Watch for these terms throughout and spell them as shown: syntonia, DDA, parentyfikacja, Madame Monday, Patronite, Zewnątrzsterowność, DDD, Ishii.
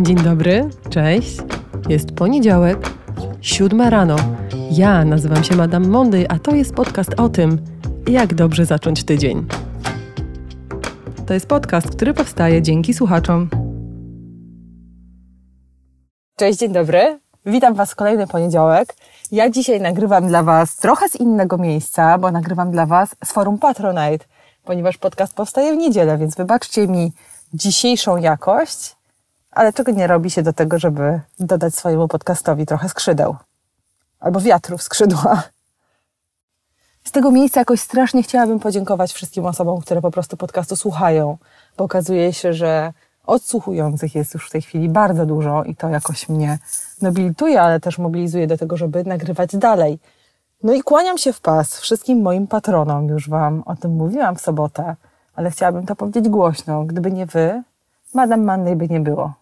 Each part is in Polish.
Dzień dobry, cześć. Jest poniedziałek, 7:00 rano. Ja nazywam się Madame Monday, a to jest podcast o tym, jak dobrze zacząć tydzień. To jest podcast, który powstaje dzięki słuchaczom. Cześć, dzień dobry. Witam Was w kolejny poniedziałek. Ja dzisiaj nagrywam dla Was trochę z innego miejsca, bo nagrywam dla Was z forum Patronite, ponieważ podcast powstaje w niedzielę, więc wybaczcie mi dzisiejszą jakość, ale czego nie robi się do tego, żeby dodać swojemu podcastowi trochę skrzydeł. Albo wiatru w skrzydła. Z tego miejsca jakoś strasznie chciałabym podziękować wszystkim osobom, które po prostu podcastu słuchają, bo okazuje się, że odsłuchujących jest już w tej chwili bardzo dużo i to jakoś mnie nobilituje, ale też mobilizuje do tego, żeby nagrywać dalej. No i kłaniam się w pas wszystkim moim patronom. Już Wam o tym mówiłam w sobotę, ale chciałabym to powiedzieć głośno. Gdyby nie Wy, Madame Monday by nie było.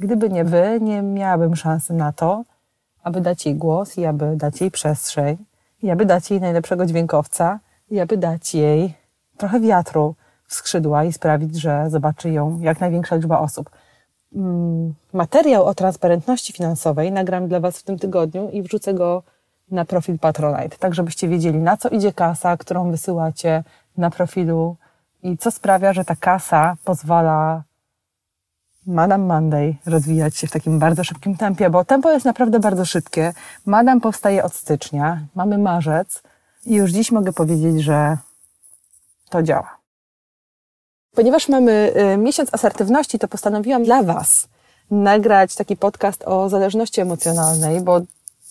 Gdyby nie Wy, nie miałabym szansy na to, aby dać jej głos i aby dać jej przestrzeń, i aby dać jej najlepszego dźwiękowca, i aby dać jej trochę wiatru w skrzydła i sprawić, że zobaczy ją jak największa liczba osób. Materiał o transparentności finansowej nagram dla Was w tym tygodniu i wrzucę go na profil Patronite, tak żebyście wiedzieli, na co idzie kasa, którą wysyłacie na profilu i co sprawia, że ta kasa pozwala Madame Monday rozwijać się w takim bardzo szybkim tempie, bo tempo jest naprawdę bardzo szybkie. Madame powstaje od stycznia, mamy marzec i już dziś mogę powiedzieć, że to działa. Ponieważ mamy miesiąc asertywności, to postanowiłam dla Was nagrać taki podcast o zależności emocjonalnej, bo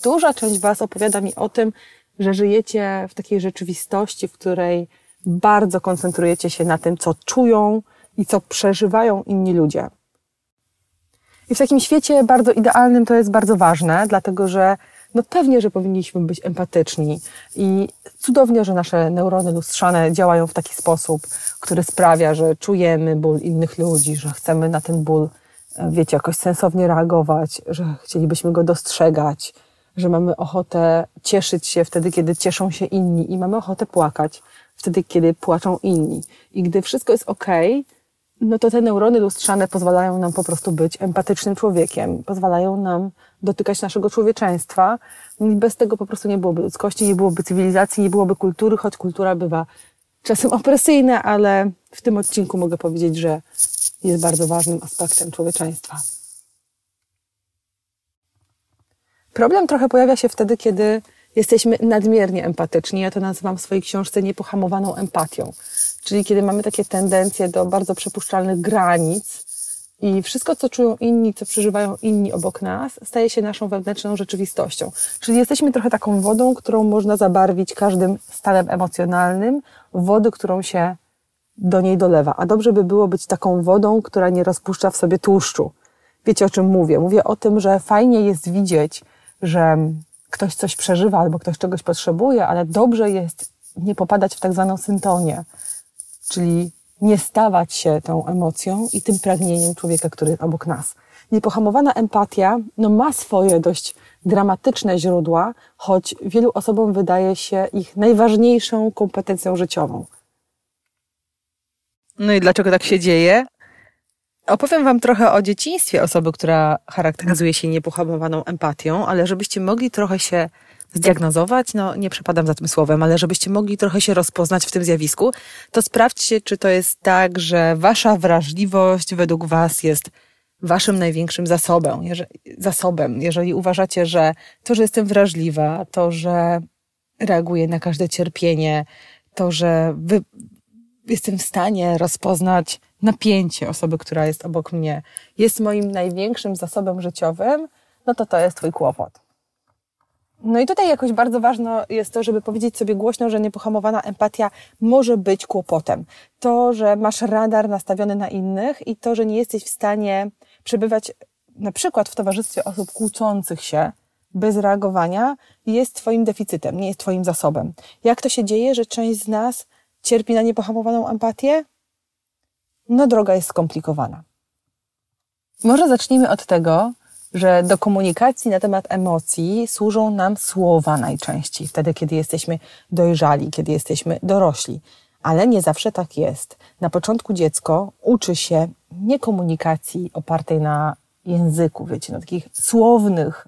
duża część Was opowiada mi o tym, że żyjecie w takiej rzeczywistości, w której bardzo koncentrujecie się na tym, co czują i co przeżywają inni ludzie. I w takim świecie bardzo idealnym to jest bardzo ważne, dlatego że no pewnie, że powinniśmy być empatyczni i cudownie, że nasze neurony lustrzane działają w taki sposób, który sprawia, że czujemy ból innych ludzi, że chcemy na ten ból, wiecie, jakoś sensownie reagować, że chcielibyśmy go dostrzegać, że mamy ochotę cieszyć się wtedy, kiedy cieszą się inni i mamy ochotę płakać wtedy, kiedy płaczą inni. I gdy wszystko jest okej, no to te neurony lustrzane pozwalają nam po prostu być empatycznym człowiekiem, pozwalają nam dotykać naszego człowieczeństwa. Bez tego po prostu nie byłoby ludzkości, nie byłoby cywilizacji, nie byłoby kultury, choć kultura bywa czasem opresyjna, ale w tym odcinku mogę powiedzieć, że jest bardzo ważnym aspektem człowieczeństwa. Problem trochę pojawia się wtedy, kiedy jesteśmy nadmiernie empatyczni. Ja to nazywam w swojej książce niepohamowaną empatią. Czyli kiedy mamy takie tendencje do bardzo przepuszczalnych granic i wszystko, co czują inni, co przeżywają inni obok nas, staje się naszą wewnętrzną rzeczywistością. Czyli jesteśmy trochę taką wodą, którą można zabarwić każdym stanem emocjonalnym, wody, którą się do niej dolewa. A dobrze by było być taką wodą, która nie rozpuszcza w sobie tłuszczu. Wiecie, o czym mówię? Mówię o tym, że fajnie jest widzieć, że ktoś coś przeżywa albo ktoś czegoś potrzebuje, ale dobrze jest nie popadać w tak zwaną syntonię, czyli nie stawać się tą emocją i tym pragnieniem człowieka, który jest obok nas. Niepohamowana empatia no, ma swoje dość dramatyczne źródła, choć wielu osobom wydaje się ich najważniejszą kompetencją życiową. No i dlaczego tak się dzieje? Opowiem Wam trochę o dzieciństwie osoby, która charakteryzuje się niepohamowaną empatią, ale żebyście mogli trochę się zdiagnozować, no nie przepadam za tym słowem, ale żebyście mogli trochę się rozpoznać w tym zjawisku, to sprawdźcie, czy to jest tak, że Wasza wrażliwość według Was jest Waszym największym zasobem. Jeżeli uważacie, że to, że jestem wrażliwa, to, że reaguję na każde cierpienie, to, że jestem w stanie rozpoznać napięcie osoby, która jest obok mnie, jest moim największym zasobem życiowym, no to jest Twój kłopot. No i tutaj jakoś bardzo ważne jest to, żeby powiedzieć sobie głośno, że niepohamowana empatia może być kłopotem. To, że masz radar nastawiony na innych i to, że nie jesteś w stanie przebywać na przykład w towarzystwie osób kłócących się bez reagowania, jest Twoim deficytem, nie jest Twoim zasobem. Jak to się dzieje, że część z nas cierpi na niepohamowaną empatię? No droga jest skomplikowana. Może zacznijmy od tego, że do komunikacji na temat emocji służą nam słowa najczęściej, wtedy kiedy jesteśmy dojrzali, kiedy jesteśmy dorośli. Ale nie zawsze tak jest. Na początku dziecko uczy się nie komunikacji opartej na języku, wiecie, na takich słownych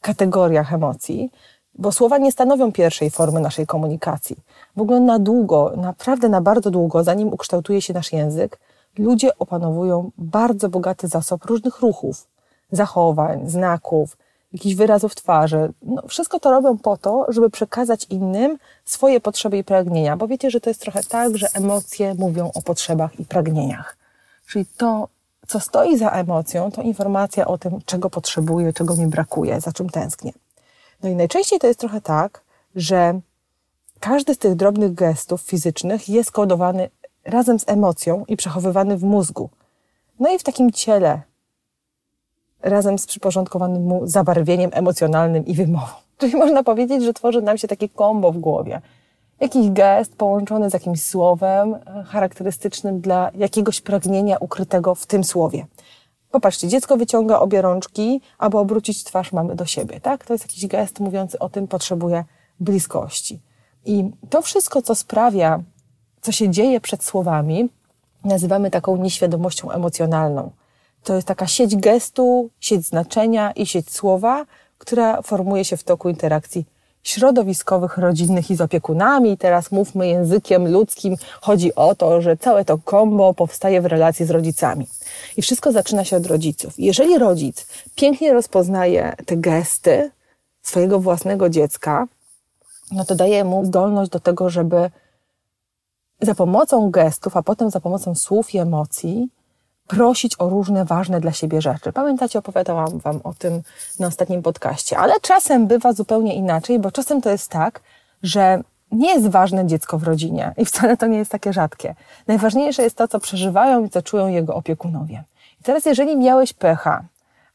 kategoriach emocji, bo słowa nie stanowią pierwszej formy naszej komunikacji. W ogóle na długo, naprawdę na bardzo długo, zanim ukształtuje się nasz język, ludzie opanowują bardzo bogaty zasób różnych ruchów, zachowań, znaków, jakichś wyrazów twarzy. No, wszystko to robią po to, żeby przekazać innym swoje potrzeby i pragnienia, bo wiecie, że to jest trochę tak, że emocje mówią o potrzebach i pragnieniach. Czyli to, co stoi za emocją, to informacja o tym, czego potrzebuję, czego mi brakuje, za czym tęsknię. No i najczęściej to jest trochę tak, że każdy z tych drobnych gestów fizycznych jest kodowany razem z emocją i przechowywany w mózgu. No i w takim ciele, razem z przyporządkowanym mu zabarwieniem emocjonalnym i wymową. Czyli można powiedzieć, że tworzy nam się takie kombo w głowie. Jakiś gest połączony z jakimś słowem charakterystycznym dla jakiegoś pragnienia ukrytego w tym słowie. Popatrzcie, dziecko wyciąga obie rączki, aby obrócić twarz mamy do siebie, tak? To jest jakiś gest mówiący o tym, potrzebuje bliskości. I to wszystko, co sprawia, co się dzieje przed słowami, nazywamy taką nieświadomością emocjonalną. To jest taka sieć gestu, sieć znaczenia i sieć słowa, która formuje się w toku interakcji środowiskowych, rodzinnych i z opiekunami. Teraz mówmy językiem ludzkim. Chodzi o to, że całe to kombo powstaje w relacji z rodzicami. I wszystko zaczyna się od rodziców. Jeżeli rodzic pięknie rozpoznaje te gesty swojego własnego dziecka, no to daje mu zdolność do tego, żeby za pomocą gestów, a potem za pomocą słów i emocji prosić o różne ważne dla siebie rzeczy. Pamiętacie, opowiadałam wam o tym na ostatnim podcaście, ale czasem bywa zupełnie inaczej, bo czasem to jest tak, że nie jest ważne dziecko w rodzinie i wcale to nie jest takie rzadkie. Najważniejsze jest to, co przeżywają i co czują jego opiekunowie. I teraz, jeżeli miałeś pecha,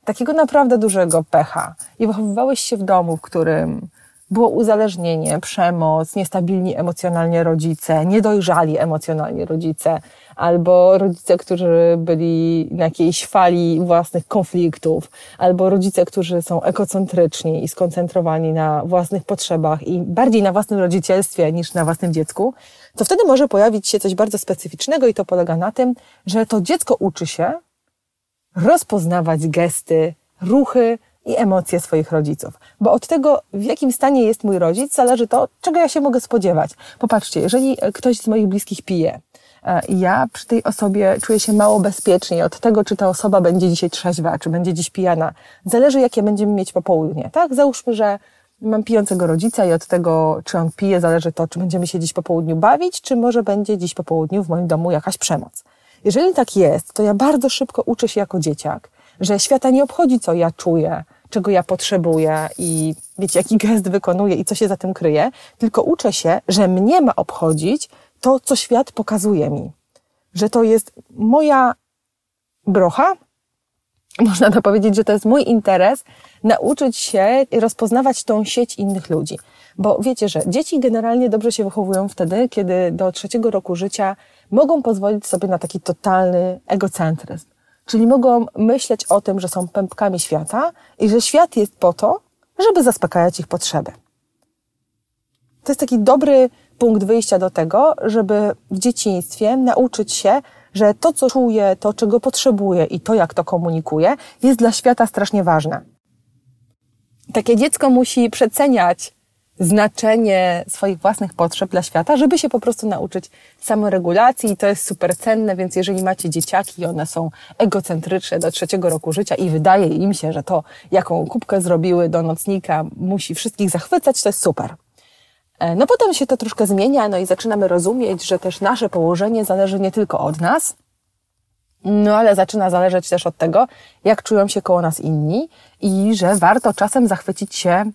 takiego naprawdę dużego pecha i wychowywałeś się w domu, w którym było uzależnienie, przemoc, niestabilni emocjonalnie rodzice, niedojrzali emocjonalnie rodzice, albo rodzice, którzy byli na jakiejś fali własnych konfliktów, albo rodzice, którzy są ekocentryczni i skoncentrowani na własnych potrzebach i bardziej na własnym rodzicielstwie niż na własnym dziecku, to wtedy może pojawić się coś bardzo specyficznego i to polega na tym, że to dziecko uczy się rozpoznawać gesty, ruchy i emocje swoich rodziców. Bo od tego, w jakim stanie jest mój rodzic, zależy to, czego ja się mogę spodziewać. Popatrzcie, jeżeli ktoś z moich bliskich pije, ja przy tej osobie czuję się mało bezpiecznie od tego, czy ta osoba będzie dzisiaj trzeźwa, czy będzie dziś pijana. Zależy, jakie będziemy mieć popołudnie, tak? Załóżmy, że mam pijącego rodzica i od tego, czy on pije, zależy to, czy będziemy się dziś po południu bawić, czy może będzie dziś po południu w moim domu jakaś przemoc. Jeżeli tak jest, to ja bardzo szybko uczę się jako dzieciak, że świata nie obchodzi, co ja czuję, czego ja potrzebuję i wiecie, jaki gest wykonuję i co się za tym kryje, tylko uczę się, że mnie ma obchodzić to, co świat pokazuje mi. Że to jest moja brocha, można to powiedzieć, że to jest mój interes nauczyć się rozpoznawać tą sieć innych ludzi. Bo wiecie, że dzieci generalnie dobrze się wychowują wtedy, kiedy do 3 roku życia mogą pozwolić sobie na taki totalny egocentryzm. Czyli mogą myśleć o tym, że są pępkami świata i że świat jest po to, żeby zaspokajać ich potrzeby. To jest taki dobry punkt wyjścia do tego, żeby w dzieciństwie nauczyć się, że to, co czuję, to, czego potrzebuję i to, jak to komunikuję, jest dla świata strasznie ważne. Takie dziecko musi przeceniać znaczenie swoich własnych potrzeb dla świata, żeby się po prostu nauczyć samoregulacji i to jest super cenne, więc jeżeli macie dzieciaki i one są egocentryczne do 3 roku życia i wydaje im się, że to, jaką kubkę zrobiły do nocnika, musi wszystkich zachwycać, to jest super. No potem się to troszkę zmienia, no i zaczynamy rozumieć, że też nasze położenie zależy nie tylko od nas, no ale zaczyna zależeć też od tego, jak czują się koło nas inni i że warto czasem zachwycić się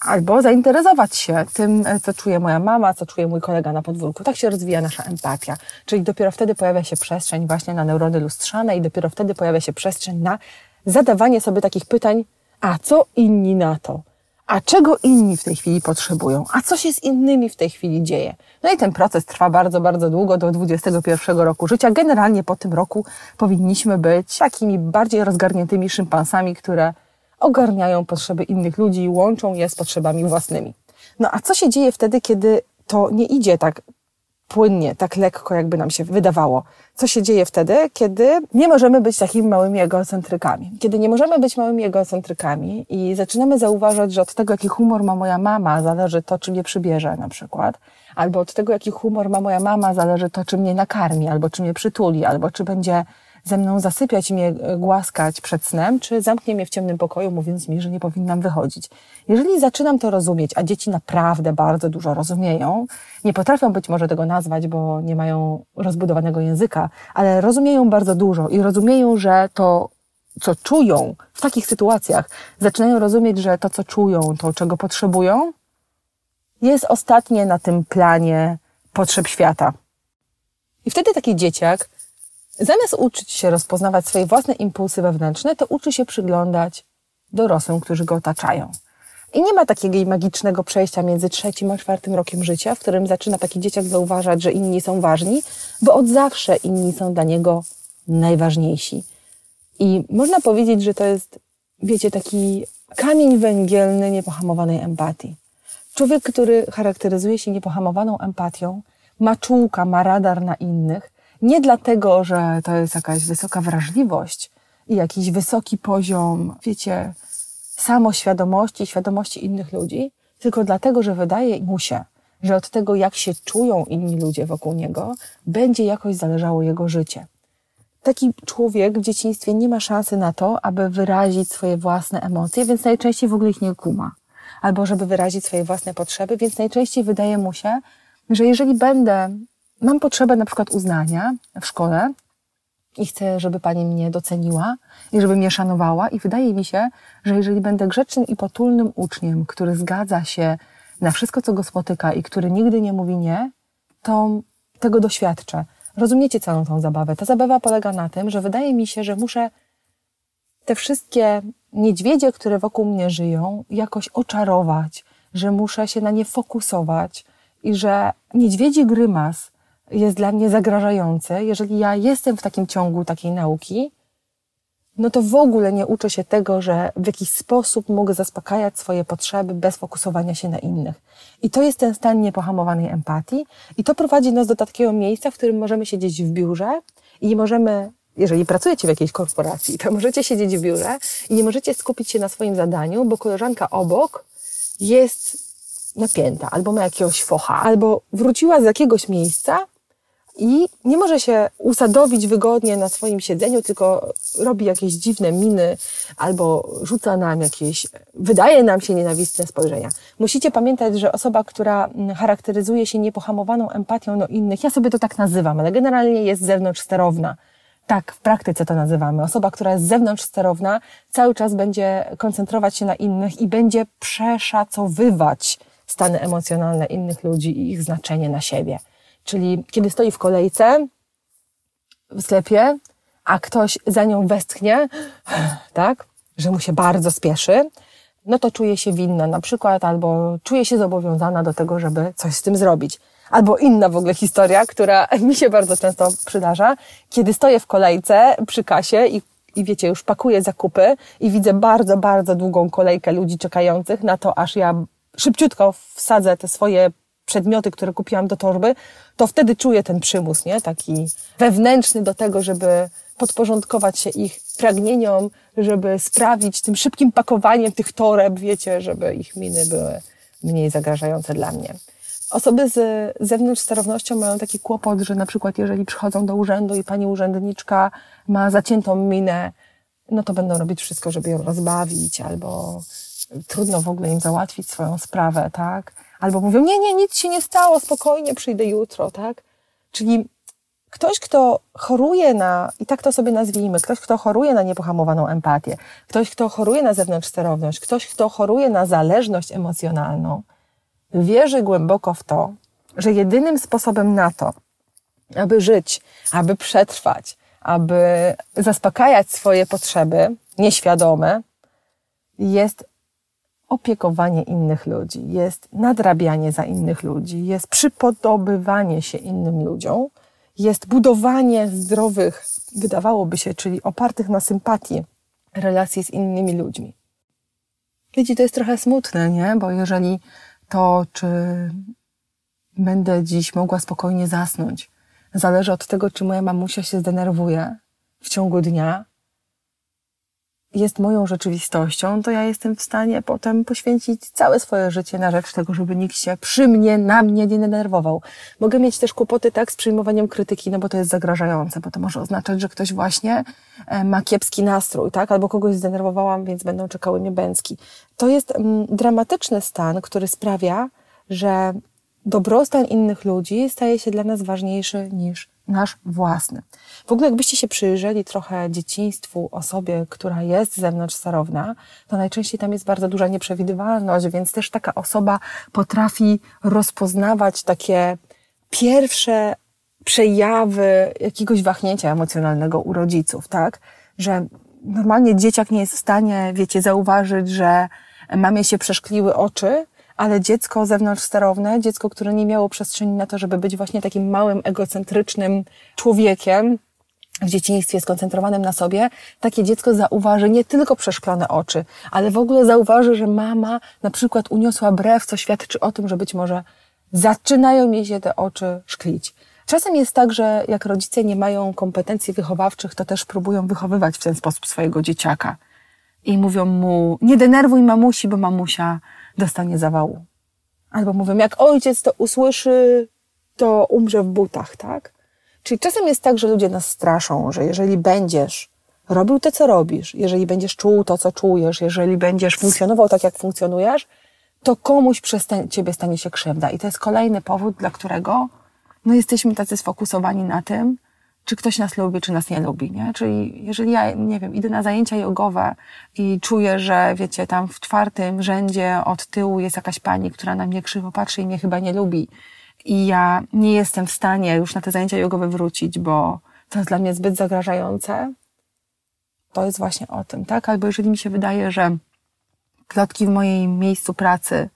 albo zainteresować się tym, co czuje moja mama, co czuje mój kolega na podwórku. Tak się rozwija nasza empatia. Czyli dopiero wtedy pojawia się przestrzeń właśnie na neurony lustrzane i dopiero wtedy pojawia się przestrzeń na zadawanie sobie takich pytań, a co inni na to? A czego inni w tej chwili potrzebują? A co się z innymi w tej chwili dzieje? No i ten proces trwa bardzo, bardzo długo, do 21 roku życia. Generalnie po tym roku powinniśmy być takimi bardziej rozgarniętymi szympansami, które ogarniają potrzeby innych ludzi i łączą je z potrzebami własnymi. No a co się dzieje wtedy, kiedy to nie idzie tak płynnie, tak lekko, jakby nam się wydawało. Co się dzieje wtedy, kiedy nie możemy być takimi małymi egocentrykami? Kiedy nie możemy być małymi egocentrykami i zaczynamy zauważać, że od tego, jaki humor ma moja mama, zależy to, czy mnie przybierze na przykład, albo od tego, jaki humor ma moja mama, zależy to, czy mnie nakarmi, albo czy mnie przytuli, albo czy będzie ze mną zasypiać i mnie głaskać przed snem, czy zamknie mnie w ciemnym pokoju, mówiąc mi, że nie powinnam wychodzić. Jeżeli zaczynam to rozumieć, a dzieci naprawdę bardzo dużo rozumieją, nie potrafią być może tego nazwać, bo nie mają rozbudowanego języka, ale rozumieją bardzo dużo i rozumieją, że to, co czują w takich sytuacjach, zaczynają rozumieć, że to, co czują, to, czego potrzebują, jest ostatnie na tym planie potrzeb świata. I wtedy taki dzieciak, zamiast uczyć się rozpoznawać swoje własne impulsy wewnętrzne, to uczy się przyglądać dorosłym, którzy go otaczają. I nie ma takiego magicznego przejścia między 3. a 4. rokiem życia, w którym zaczyna taki dzieciak zauważać, że inni są ważni, bo od zawsze inni są dla niego najważniejsi. I można powiedzieć, że to jest, wiecie, taki kamień węgielny niepohamowanej empatii. Człowiek, który charakteryzuje się niepohamowaną empatią, ma czułka, ma radar na innych, nie dlatego, że to jest jakaś wysoka wrażliwość i jakiś wysoki poziom, wiecie, samoświadomości, świadomości innych ludzi, tylko dlatego, że wydaje mu się, że od tego, jak się czują inni ludzie wokół niego, będzie jakoś zależało jego życie. Taki człowiek w dzieciństwie nie ma szansy na to, aby wyrazić swoje własne emocje, więc najczęściej w ogóle ich nie kuma. Albo żeby wyrazić swoje własne potrzeby, więc najczęściej wydaje mu się, że jeżeli mam potrzebę na przykład uznania w szkole i chcę, żeby pani mnie doceniła i żeby mnie szanowała, i wydaje mi się, że jeżeli będę grzecznym i potulnym uczniem, który zgadza się na wszystko, co go spotyka i który nigdy nie mówi nie, to tego doświadczę. Rozumiecie całą tą zabawę? Ta zabawa polega na tym, że wydaje mi się, że muszę te wszystkie niedźwiedzie, które wokół mnie żyją, jakoś oczarować, że muszę się na nie fokusować i że niedźwiedzi grymas jest dla mnie zagrażający. Jeżeli ja jestem w takim ciągu takiej nauki, no to w ogóle nie uczę się tego, że w jakiś sposób mogę zaspokajać swoje potrzeby bez fokusowania się na innych. I to jest ten stan niepohamowanej empatii i to prowadzi nas do takiego miejsca, w którym możemy siedzieć w biurze i możemy, jeżeli pracujecie w jakiejś korporacji, to możecie siedzieć w biurze i nie możecie skupić się na swoim zadaniu, bo koleżanka obok jest napięta, albo ma jakiegoś focha, albo wróciła z jakiegoś miejsca i nie może się usadowić wygodnie na swoim siedzeniu, tylko robi jakieś dziwne miny albo rzuca nam jakieś, wydaje nam się nienawistne spojrzenia. Musicie pamiętać, że osoba, która charakteryzuje się niepohamowaną empatią do innych, ja sobie to tak nazywam, ale generalnie jest zewnątrzsterowna. Tak, w praktyce to nazywamy. Osoba, która jest zewnątrzsterowna, cały czas będzie koncentrować się na innych i będzie przeszacowywać stany emocjonalne innych ludzi i ich znaczenie na siebie. Czyli kiedy stoi w kolejce, w sklepie, a ktoś za nią westchnie, tak, że mu się bardzo spieszy, no to czuje się winna na przykład, albo czuje się zobowiązana do tego, żeby coś z tym zrobić. Albo inna w ogóle historia, która mi się bardzo często przydarza, kiedy stoję w kolejce przy kasie i wiecie, już pakuję zakupy i widzę bardzo, bardzo długą kolejkę ludzi czekających na to, aż ja szybciutko wsadzę te swoje przedmioty, które kupiłam do torby, to wtedy czuję ten przymus, nie? Taki wewnętrzny do tego, żeby podporządkować się ich pragnieniom, żeby sprawić tym szybkim pakowaniem tych toreb, wiecie, żeby ich miny były mniej zagrażające dla mnie. Osoby z zewnątrzsterownością mają taki kłopot, że na przykład jeżeli przychodzą do urzędu i pani urzędniczka ma zaciętą minę, no to będą robić wszystko, żeby ją rozbawić, albo trudno w ogóle im załatwić swoją sprawę, tak? Albo mówią, nie, nic się nie stało, spokojnie, przyjdę jutro, tak? Czyli ktoś, kto choruje na, i tak to sobie nazwijmy, ktoś, kto choruje na niepohamowaną empatię, ktoś, kto choruje na zewnątrzsterowność, ktoś, kto choruje na zależność emocjonalną, wierzy głęboko w to, że jedynym sposobem na to, aby żyć, aby przetrwać, aby zaspokajać swoje potrzeby nieświadome, jest opiekowanie innych ludzi, jest nadrabianie za innych ludzi, jest przypodobywanie się innym ludziom, jest budowanie zdrowych, wydawałoby się, czyli opartych na sympatii, relacji z innymi ludźmi. Wiecie, to jest trochę smutne, nie? Bo jeżeli to, czy będę dziś mogła spokojnie zasnąć. Zależy od tego, czy moja mamusia się zdenerwuje w ciągu dnia, jest moją rzeczywistością, to ja jestem w stanie potem poświęcić całe swoje życie na rzecz tego, żeby nikt się przy mnie, na mnie nie denerwował. Mogę mieć też kłopoty tak z przyjmowaniem krytyki, no bo to jest zagrażające, bo to może oznaczać, że ktoś właśnie ma kiepski nastrój, tak? Albo kogoś zdenerwowałam, więc będą czekały mnie bęcki. To jest dramatyczny stan, który sprawia, że dobrostan innych ludzi staje się dla nas ważniejszy niż nasz własny. W ogóle jakbyście się przyjrzeli trochę dzieciństwu osobie, która jest z zewnątrz sterowna, to najczęściej tam jest bardzo duża nieprzewidywalność, więc też taka osoba potrafi rozpoznawać takie pierwsze przejawy jakiegoś wahnięcia emocjonalnego u rodziców, tak? Że normalnie dzieciak nie jest w stanie, wiecie, zauważyć, że mamie się przeszkliły oczy, ale dziecko zewnątrzsterowne, dziecko, które nie miało przestrzeni na to, żeby być właśnie takim małym, egocentrycznym człowiekiem w dzieciństwie skoncentrowanym na sobie, takie dziecko zauważy nie tylko przeszklone oczy, ale w ogóle zauważy, że mama na przykład uniosła brew, co świadczy o tym, że być może zaczynają jej się te oczy szklić. Czasem jest tak, że jak rodzice nie mają kompetencji wychowawczych, to też próbują wychowywać w ten sposób swojego dzieciaka. I mówią mu, nie denerwuj mamusi, bo mamusia dostanie zawału. Albo mówią, jak ojciec to usłyszy, to umrze w butach, tak? Czyli czasem jest tak, że ludzie nas straszą, że jeżeli będziesz robił to, co robisz, jeżeli będziesz czuł to, co czujesz, jeżeli będziesz funkcjonował tak, jak funkcjonujesz, to komuś przez ciebie stanie się krzywda. I to jest kolejny powód, dla którego no jesteśmy tacy sfokusowani na tym, czy ktoś nas lubi, czy nas nie lubi, nie? Czyli jeżeli ja, nie wiem, idę na zajęcia jogowe i czuję, że, wiecie, tam w 4. rzędzie od tyłu jest jakaś pani, która na mnie krzywo patrzy i mnie chyba nie lubi i ja nie jestem w stanie już na te zajęcia jogowe wrócić, bo to jest dla mnie zbyt zagrażające, to jest właśnie o tym, tak? Albo jeżeli mi się wydaje, że plotki w moim miejscu pracy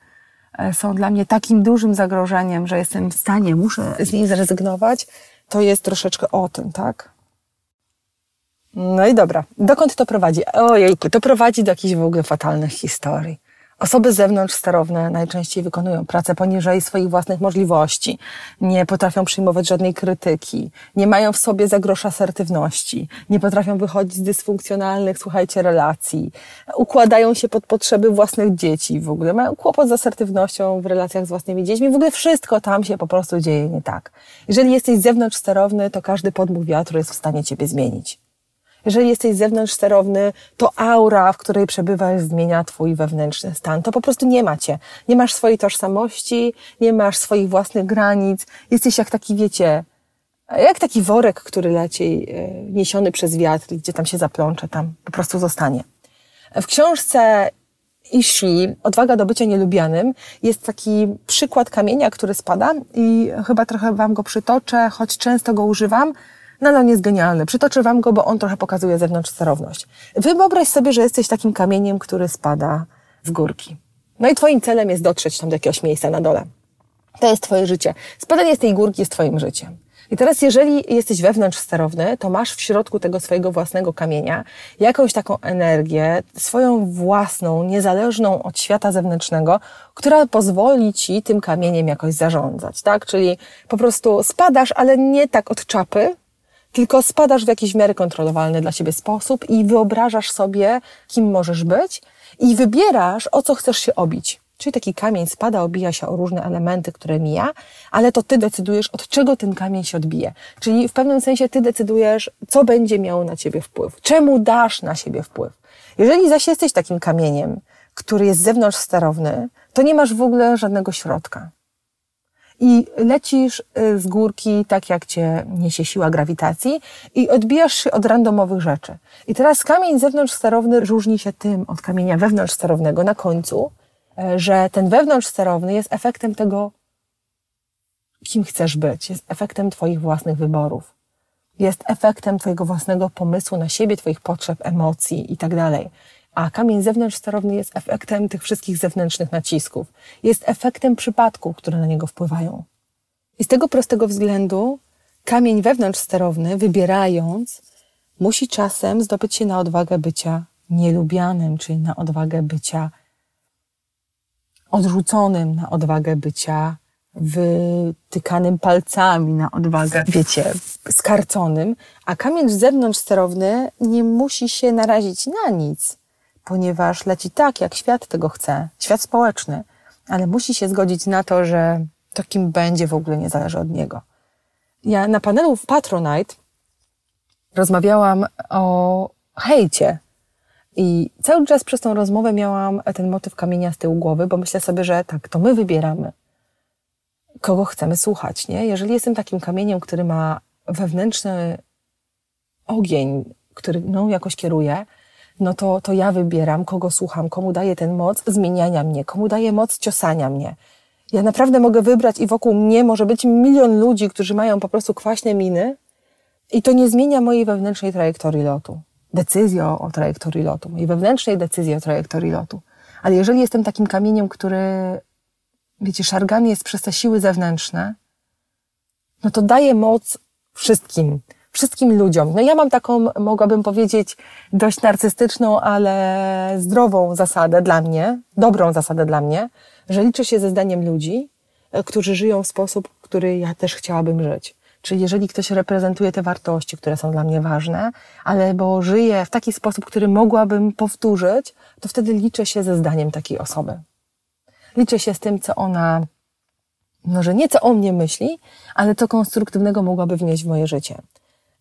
są dla mnie takim dużym zagrożeniem, że jestem w stanie, muszę z niej zrezygnować, to jest troszeczkę o tym, tak? No i dobra, dokąd to prowadzi? Ojejku, to prowadzi do jakichś w ogóle fatalnych historii. Osoby zewnątrzsterowne najczęściej wykonują pracę poniżej swoich własnych możliwości, nie potrafią przyjmować żadnej krytyki, nie mają w sobie za grosz asertywności, nie potrafią wychodzić z dysfunkcjonalnych, słuchajcie, relacji, układają się pod potrzeby własnych dzieci w ogóle, mają kłopot z asertywnością w relacjach z własnymi dziećmi, w ogóle wszystko tam się po prostu dzieje nie tak. Jeżeli jesteś zewnątrzsterowny, to każdy podmuch wiatru jest w stanie ciebie zmienić. Jeżeli jesteś zewnątrzsterowny, to aura, w której przebywasz, zmienia twój wewnętrzny stan. To po prostu nie ma cię. Nie masz swojej tożsamości, nie masz swoich własnych granic. Jesteś jak taki, wiecie, jak taki worek, który leci niesiony przez wiatr, gdzie tam się zaplącze, tam po prostu zostanie. W książce Ishii, Odwaga do bycia nielubianym, jest taki przykład kamienia, który spada i chyba trochę wam go przytoczę, choć często go używam. No, no, on jest genialny. Przytoczę wam go, bo on trochę pokazuje zewnątrzsterowność. Wyobraź sobie, że jesteś takim kamieniem, który spada z górki. No i twoim celem jest dotrzeć tam do jakiegoś miejsca na dole. To jest twoje życie. Spadanie z tej górki jest twoim życiem. I teraz, jeżeli jesteś wewnątrzsterowny, to masz w środku tego swojego własnego kamienia jakąś taką energię, swoją własną, niezależną od świata zewnętrznego, która pozwoli ci tym kamieniem jakoś zarządzać, tak? Czyli po prostu spadasz, ale nie tak od czapy, tylko spadasz w jakiś w miarę kontrolowalny dla siebie sposób i wyobrażasz sobie, kim możesz być i wybierasz, o co chcesz się obić. Czyli taki kamień spada, obija się o różne elementy, które mija, ale to ty decydujesz, od czego ten kamień się odbije. Czyli w pewnym sensie ty decydujesz, co będzie miało na ciebie wpływ, czemu dasz na siebie wpływ. Jeżeli zaś jesteś takim kamieniem, który jest zewnątrzsterowny, to nie masz w ogóle żadnego środka. I lecisz z górki, tak jak cię niesie siła grawitacji i odbijasz się od randomowych rzeczy. I teraz kamień zewnątrzsterowny różni się tym od kamienia wewnątrzsterownego na końcu, że ten wewnątrzsterowny jest efektem tego, kim chcesz być. Jest efektem twoich własnych wyborów. Jest efektem twojego własnego pomysłu na siebie, twoich potrzeb, emocji i tak dalej. A kamień zewnątrzsterowny jest efektem tych wszystkich zewnętrznych nacisków. Jest efektem przypadków, które na niego wpływają. I z tego prostego względu kamień wewnątrzsterowny, wybierając, musi czasem zdobyć się na odwagę bycia nielubianym, czyli na odwagę bycia odrzuconym, na odwagę bycia wytykanym palcami na odwagę, wiecie, skarconym, a kamień z zewnątrz sterowny nie musi się narazić na nic, ponieważ leci tak, jak świat tego chce, świat społeczny, ale musi się zgodzić na to, że to, kim będzie, w ogóle nie zależy od niego. Ja na panelu w Patronite rozmawiałam o hejcie i cały czas przez tą rozmowę miałam ten motyw kamienia z tyłu głowy, bo myślę sobie, że tak, to my wybieramy, kogo chcemy słuchać, nie? Jeżeli jestem takim kamieniem, który ma wewnętrzny ogień, który mną jakoś kieruje, no to ja wybieram, kogo słucham, komu daję tę moc zmieniania mnie, komu daję moc ciosania mnie. Ja naprawdę mogę wybrać i wokół mnie może być milion ludzi, którzy mają po prostu kwaśne miny i to nie zmienia mojej wewnętrznej trajektorii lotu. Decyzji o trajektorii lotu, mojej wewnętrznej decyzji o trajektorii lotu. Ale jeżeli jestem takim kamieniem, który, wiecie, szargany jest przez te siły zewnętrzne, no to daje moc wszystkim ludziom. No ja mam taką, mogłabym powiedzieć, dość narcystyczną, ale zdrową zasadę dla mnie, dobrą zasadę dla mnie, że liczę się ze zdaniem ludzi, którzy żyją w sposób, w który ja też chciałabym żyć. Czyli jeżeli ktoś reprezentuje te wartości, które są dla mnie ważne, albo żyje w taki sposób, który mogłabym powtórzyć, to wtedy liczę się ze zdaniem takiej osoby. Liczę się z tym, co ona, może nie co o mnie myśli, ale co konstruktywnego mogłaby wnieść w moje życie.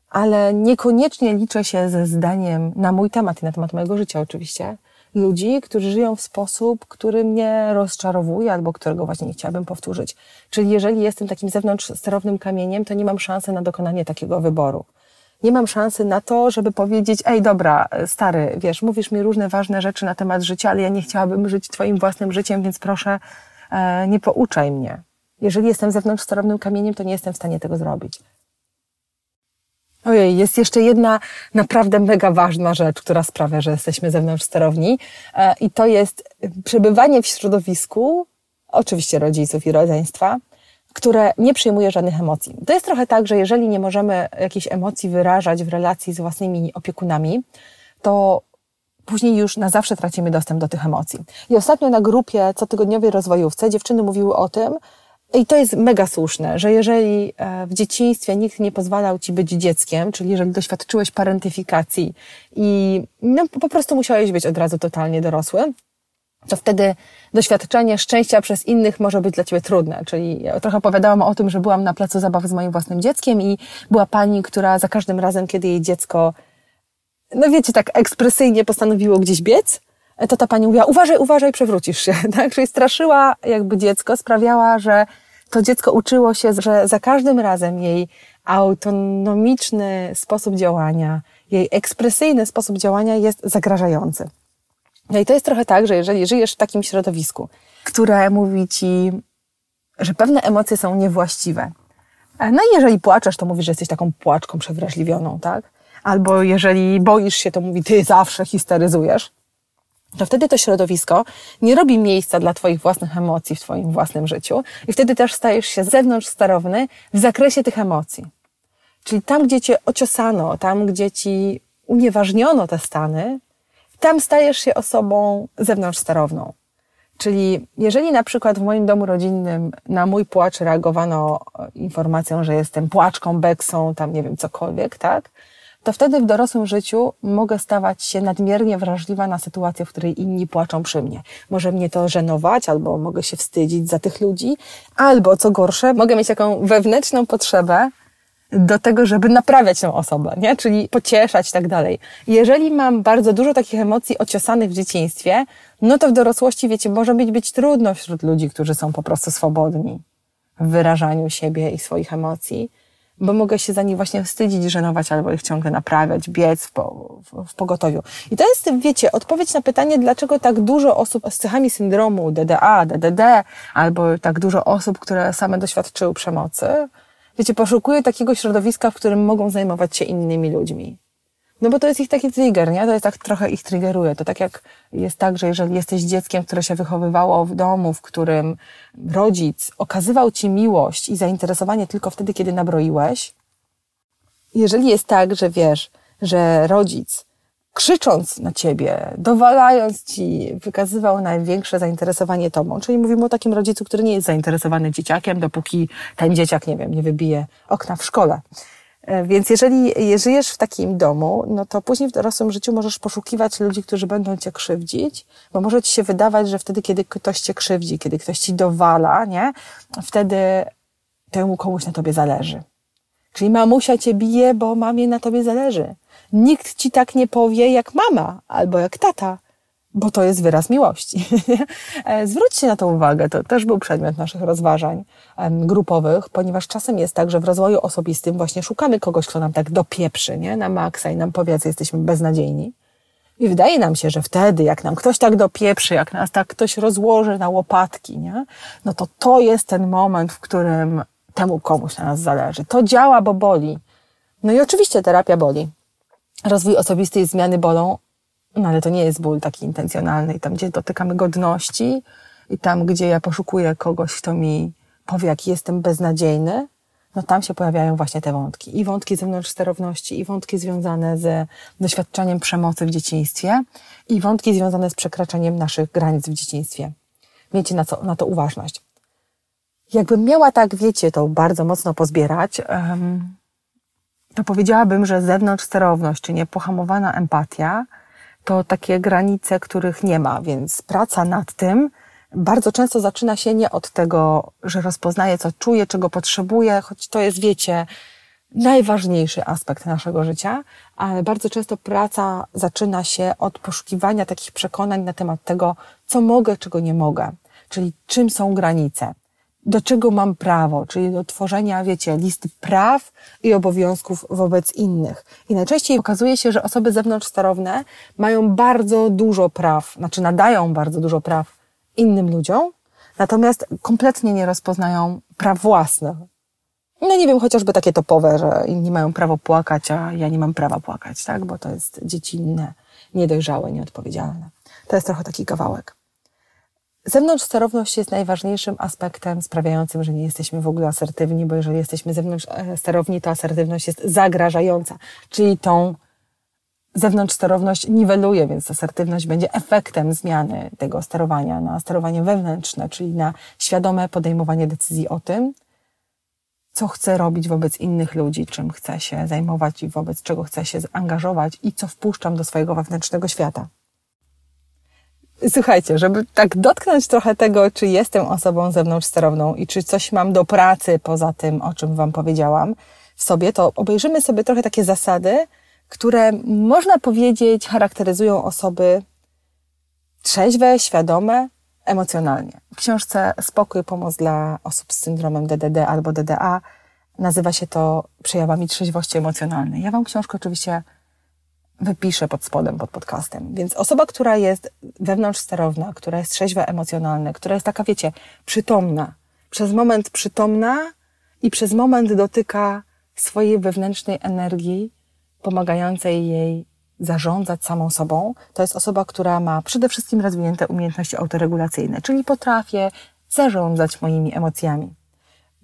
Ale niekoniecznie liczę się ze zdaniem na mój temat i na temat mojego życia oczywiście, ludzi, którzy żyją w sposób, który mnie rozczarowuje albo którego właśnie nie chciałabym powtórzyć. Czyli jeżeli jestem takim zewnątrz sterownym kamieniem, to nie mam szansy na dokonanie takiego wyboru. Nie mam szansy na to, żeby powiedzieć: ej, dobra, stary, wiesz, mówisz mi różne ważne rzeczy na temat życia, ale ja nie chciałabym żyć twoim własnym życiem, więc proszę, nie pouczaj mnie. Jeżeli jestem zewnątrz sterownym kamieniem, to nie jestem w stanie tego zrobić. Ojej, jest jeszcze jedna naprawdę mega ważna rzecz, która sprawia, że jesteśmy zewnątrz sterowni, i to jest przebywanie w środowisku, oczywiście rodziców i rodzeństwa, które nie przyjmuje żadnych emocji. To jest trochę tak, że jeżeli nie możemy jakichś emocji wyrażać w relacji z własnymi opiekunami, to później już na zawsze tracimy dostęp do tych emocji. I ostatnio na grupie cotygodniowej rozwojówce dziewczyny mówiły o tym, i to jest mega słuszne, że jeżeli w dzieciństwie nikt nie pozwalał ci być dzieckiem, czyli jeżeli doświadczyłeś parentyfikacji i no, po prostu musiałeś być od razu totalnie dorosły, to wtedy doświadczenie szczęścia przez innych może być dla ciebie trudne. Czyli ja trochę opowiadałam o tym, że byłam na placu zabaw z moim własnym dzieckiem i była pani, która za każdym razem, kiedy jej dziecko, no wiecie, tak ekspresyjnie postanowiło gdzieś biec, to ta pani mówiła: uważaj, uważaj, przewrócisz się. Tak? Czyli straszyła jakby dziecko, sprawiała, że to dziecko uczyło się, że za każdym razem jej autonomiczny sposób działania, jej ekspresyjny sposób działania jest zagrażający. No i to jest trochę tak, że jeżeli żyjesz w takim środowisku, które mówi ci, że pewne emocje są niewłaściwe, no i jeżeli płaczesz, to mówisz, że jesteś taką płaczką przewrażliwioną, tak? Albo jeżeli boisz się, to mówi: ty zawsze histeryzujesz. To wtedy to środowisko nie robi miejsca dla twoich własnych emocji w twoim własnym życiu i wtedy też stajesz się zewnątrz sterowny w zakresie tych emocji. Czyli tam, gdzie cię ociosano, tam, gdzie ci unieważniono te stany, tam stajesz się osobą zewnątrz sterowną. Czyli jeżeli na przykład w moim domu rodzinnym na mój płacz reagowano informacją, że jestem płaczką, beksą, tam nie wiem, cokolwiek, tak? To wtedy w dorosłym życiu mogę stawać się nadmiernie wrażliwa na sytuację, w której inni płaczą przy mnie. Może mnie to żenować, albo mogę się wstydzić za tych ludzi, albo, co gorsze, mogę mieć taką wewnętrzną potrzebę do tego, żeby naprawiać tę osobę, nie? Czyli pocieszać i tak dalej. Jeżeli mam bardzo dużo takich emocji ociosanych w dzieciństwie, no to w dorosłości, wiecie, może być trudno wśród ludzi, którzy są po prostu swobodni w wyrażaniu siebie i swoich emocji, bo mogę się za nich właśnie wstydzić, żenować, albo ich ciągle naprawiać, biec w pogotowiu. I to jest, wiecie, odpowiedź na pytanie, dlaczego tak dużo osób z cechami syndromu DDA, DDD, albo tak dużo osób, które same doświadczyły przemocy, wiecie, poszukuje takiego środowiska, w którym mogą zajmować się innymi ludźmi. No bo to jest ich taki trigger, nie? To jest tak, trochę ich triggeruje. To tak jak jest tak, że jeżeli jesteś dzieckiem, które się wychowywało w domu, w którym rodzic okazywał ci miłość i zainteresowanie tylko wtedy, kiedy nabroiłeś. Jeżeli jest tak, że wiesz, że rodzic krzycząc na ciebie, dowalając ci, wykazywał największe zainteresowanie tobą. Czyli mówimy o takim rodzicu, który nie jest zainteresowany dzieciakiem, dopóki ten dzieciak, nie wiem, nie wybije okna w szkole. Więc jeżeli żyjesz w takim domu, no to później w dorosłym życiu możesz poszukiwać ludzi, którzy będą cię krzywdzić, bo może ci się wydawać, że wtedy, kiedy ktoś cię krzywdzi, kiedy ktoś ci dowala, nie, wtedy temu komuś na tobie zależy. Czyli mamusia cię bije, bo mamie na tobie zależy. Nikt ci tak nie powie jak mama albo jak tata, bo to jest wyraz miłości. Zwróćcie na to uwagę, to też był przedmiot naszych rozważań grupowych, ponieważ czasem jest tak, że w rozwoju osobistym właśnie szukamy kogoś, kto nam tak dopieprzy, nie? Na maksa i nam powie, że jesteśmy beznadziejni. I wydaje nam się, że wtedy, jak nam ktoś tak dopieprzy, jak nas tak ktoś rozłoży na łopatki, nie? No to to jest ten moment, w którym temu komuś na nas zależy. To działa, bo boli. No i oczywiście terapia boli. Rozwój osobisty i zmiany bolą, no ale to nie jest ból taki intencjonalny. I tam, gdzie dotykamy godności i tam, gdzie ja poszukuję kogoś, kto mi powie, jaki jestem beznadziejny, no tam się pojawiają właśnie te wątki. I wątki zewnątrz sterowności, i wątki związane z doświadczeniem przemocy w dzieciństwie, i wątki związane z przekraczaniem naszych granic w dzieciństwie. Miejcie na to uważność. Jakbym miała tak, wiecie, to bardzo mocno pozbierać, to powiedziałabym, że zewnątrz sterowność, czy niepohamowana empatia, to takie granice, których nie ma, więc praca nad tym bardzo często zaczyna się nie od tego, że rozpoznaję, co czuję, czego potrzebuję, choć to jest, wiecie, najważniejszy aspekt naszego życia, ale bardzo często praca zaczyna się od poszukiwania takich przekonań na temat tego, co mogę, czego nie mogę, czyli czym są granice. Do czego mam prawo, czyli do tworzenia, wiecie, listy praw i obowiązków wobec innych. I najczęściej okazuje się, że osoby zewnątrzsterowne mają bardzo dużo praw, znaczy nadają bardzo dużo praw innym ludziom, natomiast kompletnie nie rozpoznają praw własnych. No nie wiem, chociażby takie topowe, że inni mają prawo płakać, a ja nie mam prawa płakać, tak? Bo to jest dziecinne, niedojrzałe, nieodpowiedzialne. To jest trochę taki kawałek. Zewnątrzsterowność jest najważniejszym aspektem sprawiającym, że nie jesteśmy w ogóle asertywni, bo jeżeli jesteśmy zewnątrzsterowni, to asertywność jest zagrażająca, czyli tą zewnątrzsterowność niweluje, więc asertywność będzie efektem zmiany tego sterowania na sterowanie wewnętrzne, czyli na świadome podejmowanie decyzji o tym, co chcę robić wobec innych ludzi, czym chcę się zajmować i wobec czego chcę się zaangażować i co wpuszczam do swojego wewnętrznego świata. Słuchajcie, żeby tak dotknąć trochę tego, czy jestem osobą zewnątrzsterowną i czy coś mam do pracy poza tym, o czym wam powiedziałam w sobie, to obejrzymy sobie trochę takie zasady, które można powiedzieć charakteryzują osoby trzeźwe, świadome, emocjonalnie. W książce Spokój, pomoc dla osób z syndromem DDD albo DDA nazywa się to przejawami trzeźwości emocjonalnej. Ja wam książkę oczywiście wypiszę pod spodem, pod podcastem. Więc osoba, która jest wewnątrzsterowna, która jest trzeźwa emocjonalna, która jest taka, wiecie, przytomna. Przez moment przytomna i przez moment dotyka swojej wewnętrznej energii pomagającej jej zarządzać samą sobą. To jest osoba, która ma przede wszystkim rozwinięte umiejętności autoregulacyjne, czyli potrafię zarządzać moimi emocjami.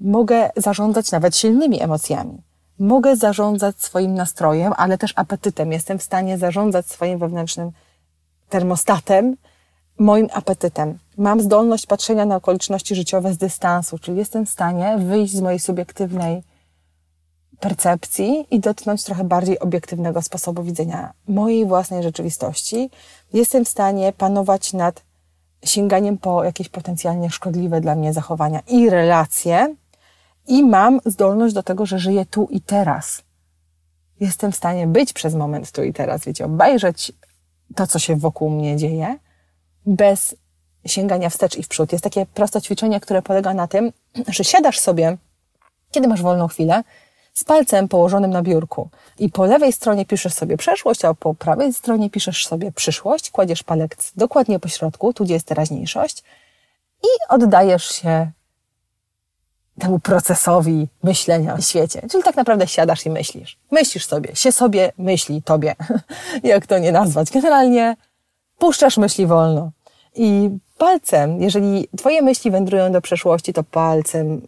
Mogę zarządzać nawet silnymi emocjami. Mogę zarządzać swoim nastrojem, ale też apetytem. Jestem w stanie zarządzać swoim wewnętrznym termostatem, moim apetytem. Mam zdolność patrzenia na okoliczności życiowe z dystansu, czyli jestem w stanie wyjść z mojej subiektywnej percepcji i dotknąć trochę bardziej obiektywnego sposobu widzenia mojej własnej rzeczywistości. Jestem w stanie panować nad sięganiem po jakieś potencjalnie szkodliwe dla mnie zachowania i relacje, i mam zdolność do tego, że żyję tu i teraz. Jestem w stanie być przez moment tu i teraz, wiecie, obejrzeć to, co się wokół mnie dzieje, bez sięgania wstecz i w przód. Jest takie proste ćwiczenie, które polega na tym, że siadasz sobie, kiedy masz wolną chwilę, z palcem położonym na biurku i po lewej stronie piszesz sobie przeszłość, a po prawej stronie piszesz sobie przyszłość, kładziesz palec dokładnie po środku, tu gdzie jest teraźniejszość i oddajesz się temu procesowi myślenia o świecie. Czyli tak naprawdę siadasz i myślisz. Myślisz sobie, się sobie myśli, tobie. Jak to nie nazwać? Generalnie puszczasz myśli wolno. I palcem, jeżeli twoje myśli wędrują do przeszłości, to palcem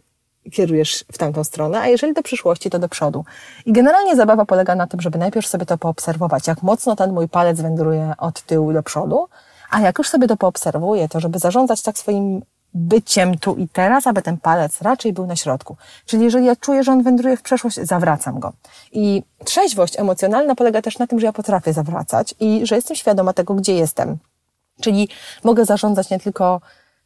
kierujesz w tamtą stronę, a jeżeli do przyszłości, to do przodu. I generalnie zabawa polega na tym, żeby najpierw sobie to poobserwować, jak mocno ten mój palec wędruje od tyłu do przodu, a jak już sobie to poobserwuję, to żeby zarządzać tak swoim byciem tu i teraz, aby ten palec raczej był na środku. Czyli jeżeli ja czuję, że on wędruje w przeszłość, zawracam go. I trzeźwość emocjonalna polega też na tym, że ja potrafię zawracać i że jestem świadoma tego, gdzie jestem. Czyli mogę zarządzać nie tylko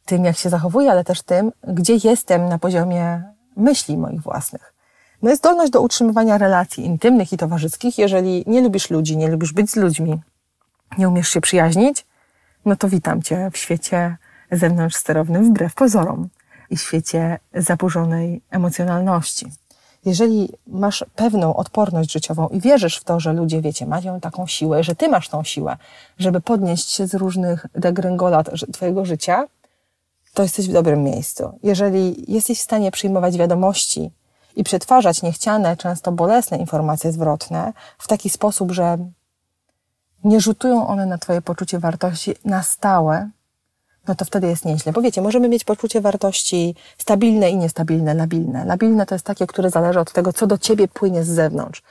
tym, jak się zachowuję, ale też tym, gdzie jestem na poziomie myśli moich własnych. No i zdolność do utrzymywania relacji intymnych i towarzyskich. Jeżeli nie lubisz ludzi, nie lubisz być z ludźmi, nie umiesz się przyjaźnić, no to witam cię w świecie zewnątrz sterownym wbrew pozorom i świecie zaburzonej emocjonalności. Jeżeli masz pewną odporność życiową i wierzysz w to, że ludzie, wiecie, mają taką siłę, że ty masz tą siłę, żeby podnieść się z różnych degręgolat twojego życia, to jesteś w dobrym miejscu. Jeżeli jesteś w stanie przyjmować wiadomości i przetwarzać niechciane, często bolesne informacje zwrotne w taki sposób, że nie rzutują one na twoje poczucie wartości na stałe, no to wtedy jest nieźle. Bo wiecie, możemy mieć poczucie wartości stabilne i niestabilne, labilne. Labilne to jest takie, które zależy od tego, co do ciebie płynie z zewnątrz.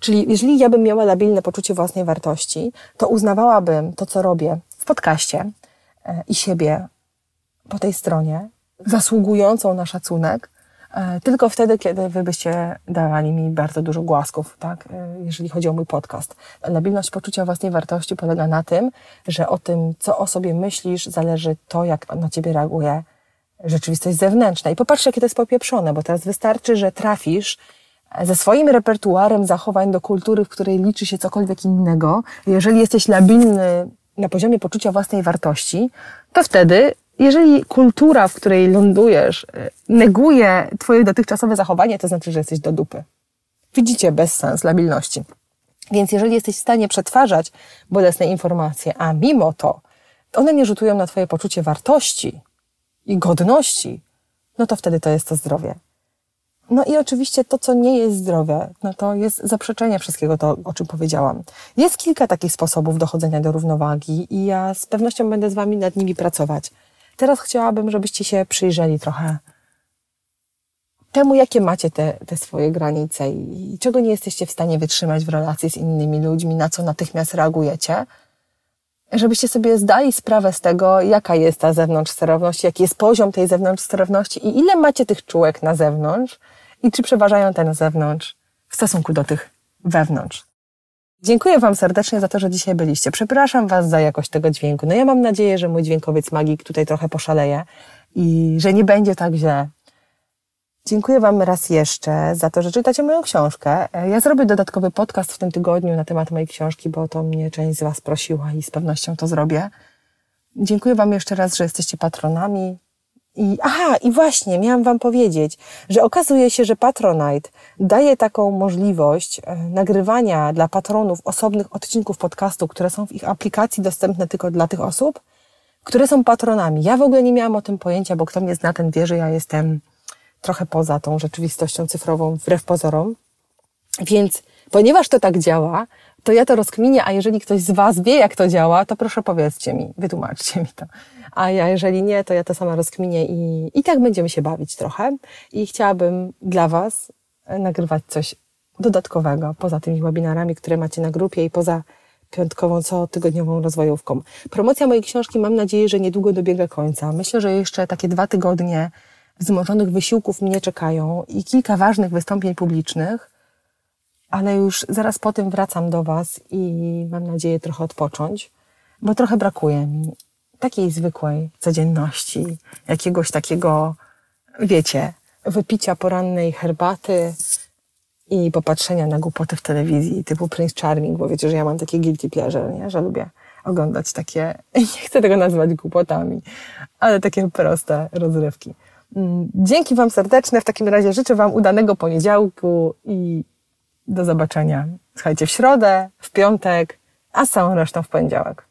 Czyli jeżeli ja bym miała labilne poczucie własnej wartości, to uznawałabym to, co robię w podcaście i siebie po tej stronie, zasługującą na szacunek, tylko wtedy, kiedy wy byście dawali mi bardzo dużo głasków, tak? Jeżeli chodzi o mój podcast. Labilność poczucia własnej wartości polega na tym, że o tym, co o sobie myślisz, zależy to, jak na ciebie reaguje rzeczywistość zewnętrzna. I popatrzcie, jakie to jest popieprzone, bo teraz wystarczy, że trafisz ze swoim repertuarem zachowań do kultury, w której liczy się cokolwiek innego. Jeżeli jesteś labilny na poziomie poczucia własnej wartości, to wtedy, jeżeli kultura, w której lądujesz, neguje twoje dotychczasowe zachowanie, to znaczy, że jesteś do dupy. Widzicie bezsens labilności. Więc jeżeli jesteś w stanie przetwarzać bolesne informacje, a mimo to one nie rzutują na twoje poczucie wartości i godności, no to wtedy to jest to zdrowie. No i oczywiście to, co nie jest zdrowe, no to jest zaprzeczenie wszystkiego to, o czym powiedziałam. Jest kilka takich sposobów dochodzenia do równowagi i ja z pewnością będę z wami nad nimi pracować. Teraz chciałabym, żebyście się przyjrzeli trochę temu, jakie macie te swoje granice i czego nie jesteście w stanie wytrzymać w relacji z innymi ludźmi, na co natychmiast reagujecie, żebyście sobie zdali sprawę z tego, jaka jest ta zewnątrzsterowność, jaki jest poziom tej zewnątrzsterowności i ile macie tych czułek na zewnątrz i czy przeważają te na zewnątrz w stosunku do tych wewnątrz. Dziękuję wam serdecznie za to, że dzisiaj byliście. Przepraszam was za jakość tego dźwięku. No ja mam nadzieję, że mój dźwiękowiec magik tutaj trochę poszaleje i że nie będzie tak źle. Dziękuję wam raz jeszcze za to, że czytacie moją książkę. Ja zrobię dodatkowy podcast w tym tygodniu na temat mojej książki, bo to mnie część z was prosiła i z pewnością to zrobię. Dziękuję wam jeszcze raz, że jesteście patronami. I właśnie, miałam wam powiedzieć, że okazuje się, że Patronite daje taką możliwość nagrywania dla patronów osobnych odcinków podcastu, które są w ich aplikacji dostępne tylko dla tych osób, które są patronami. Ja w ogóle nie miałam o tym pojęcia, bo kto mnie zna, ten wie, że ja jestem trochę poza tą rzeczywistością cyfrową, wbrew pozorom. Więc ponieważ to tak działa, to ja to rozkminię, a jeżeli ktoś z was wie, jak to działa, to proszę powiedzcie mi, wytłumaczcie mi to. A ja jeżeli nie, to ja to sama rozkminię i tak będziemy się bawić trochę. I chciałabym dla was nagrywać coś dodatkowego, poza tymi webinarami, które macie na grupie i poza piątkową, cotygodniową rozwojówką. Promocja mojej książki, mam nadzieję, że niedługo dobiega końca. Myślę, że jeszcze takie 2 tygodnie wzmożonych wysiłków mnie czekają i kilka ważnych wystąpień publicznych, ale już zaraz po tym wracam do was i mam nadzieję trochę odpocząć, bo trochę brakuje mi takiej zwykłej codzienności, jakiegoś takiego, wiecie, wypicia porannej herbaty i popatrzenia na głupoty w telewizji typu Prince Charming, bo wiecie, że ja mam takie guilty pleasure, nie? Że lubię oglądać takie, nie chcę tego nazwać głupotami, ale takie proste rozrywki. Dzięki wam serdeczne, w takim razie życzę wam udanego poniedziałku i do zobaczenia. Słuchajcie, w środę, w piątek, a z całą resztą w poniedziałek.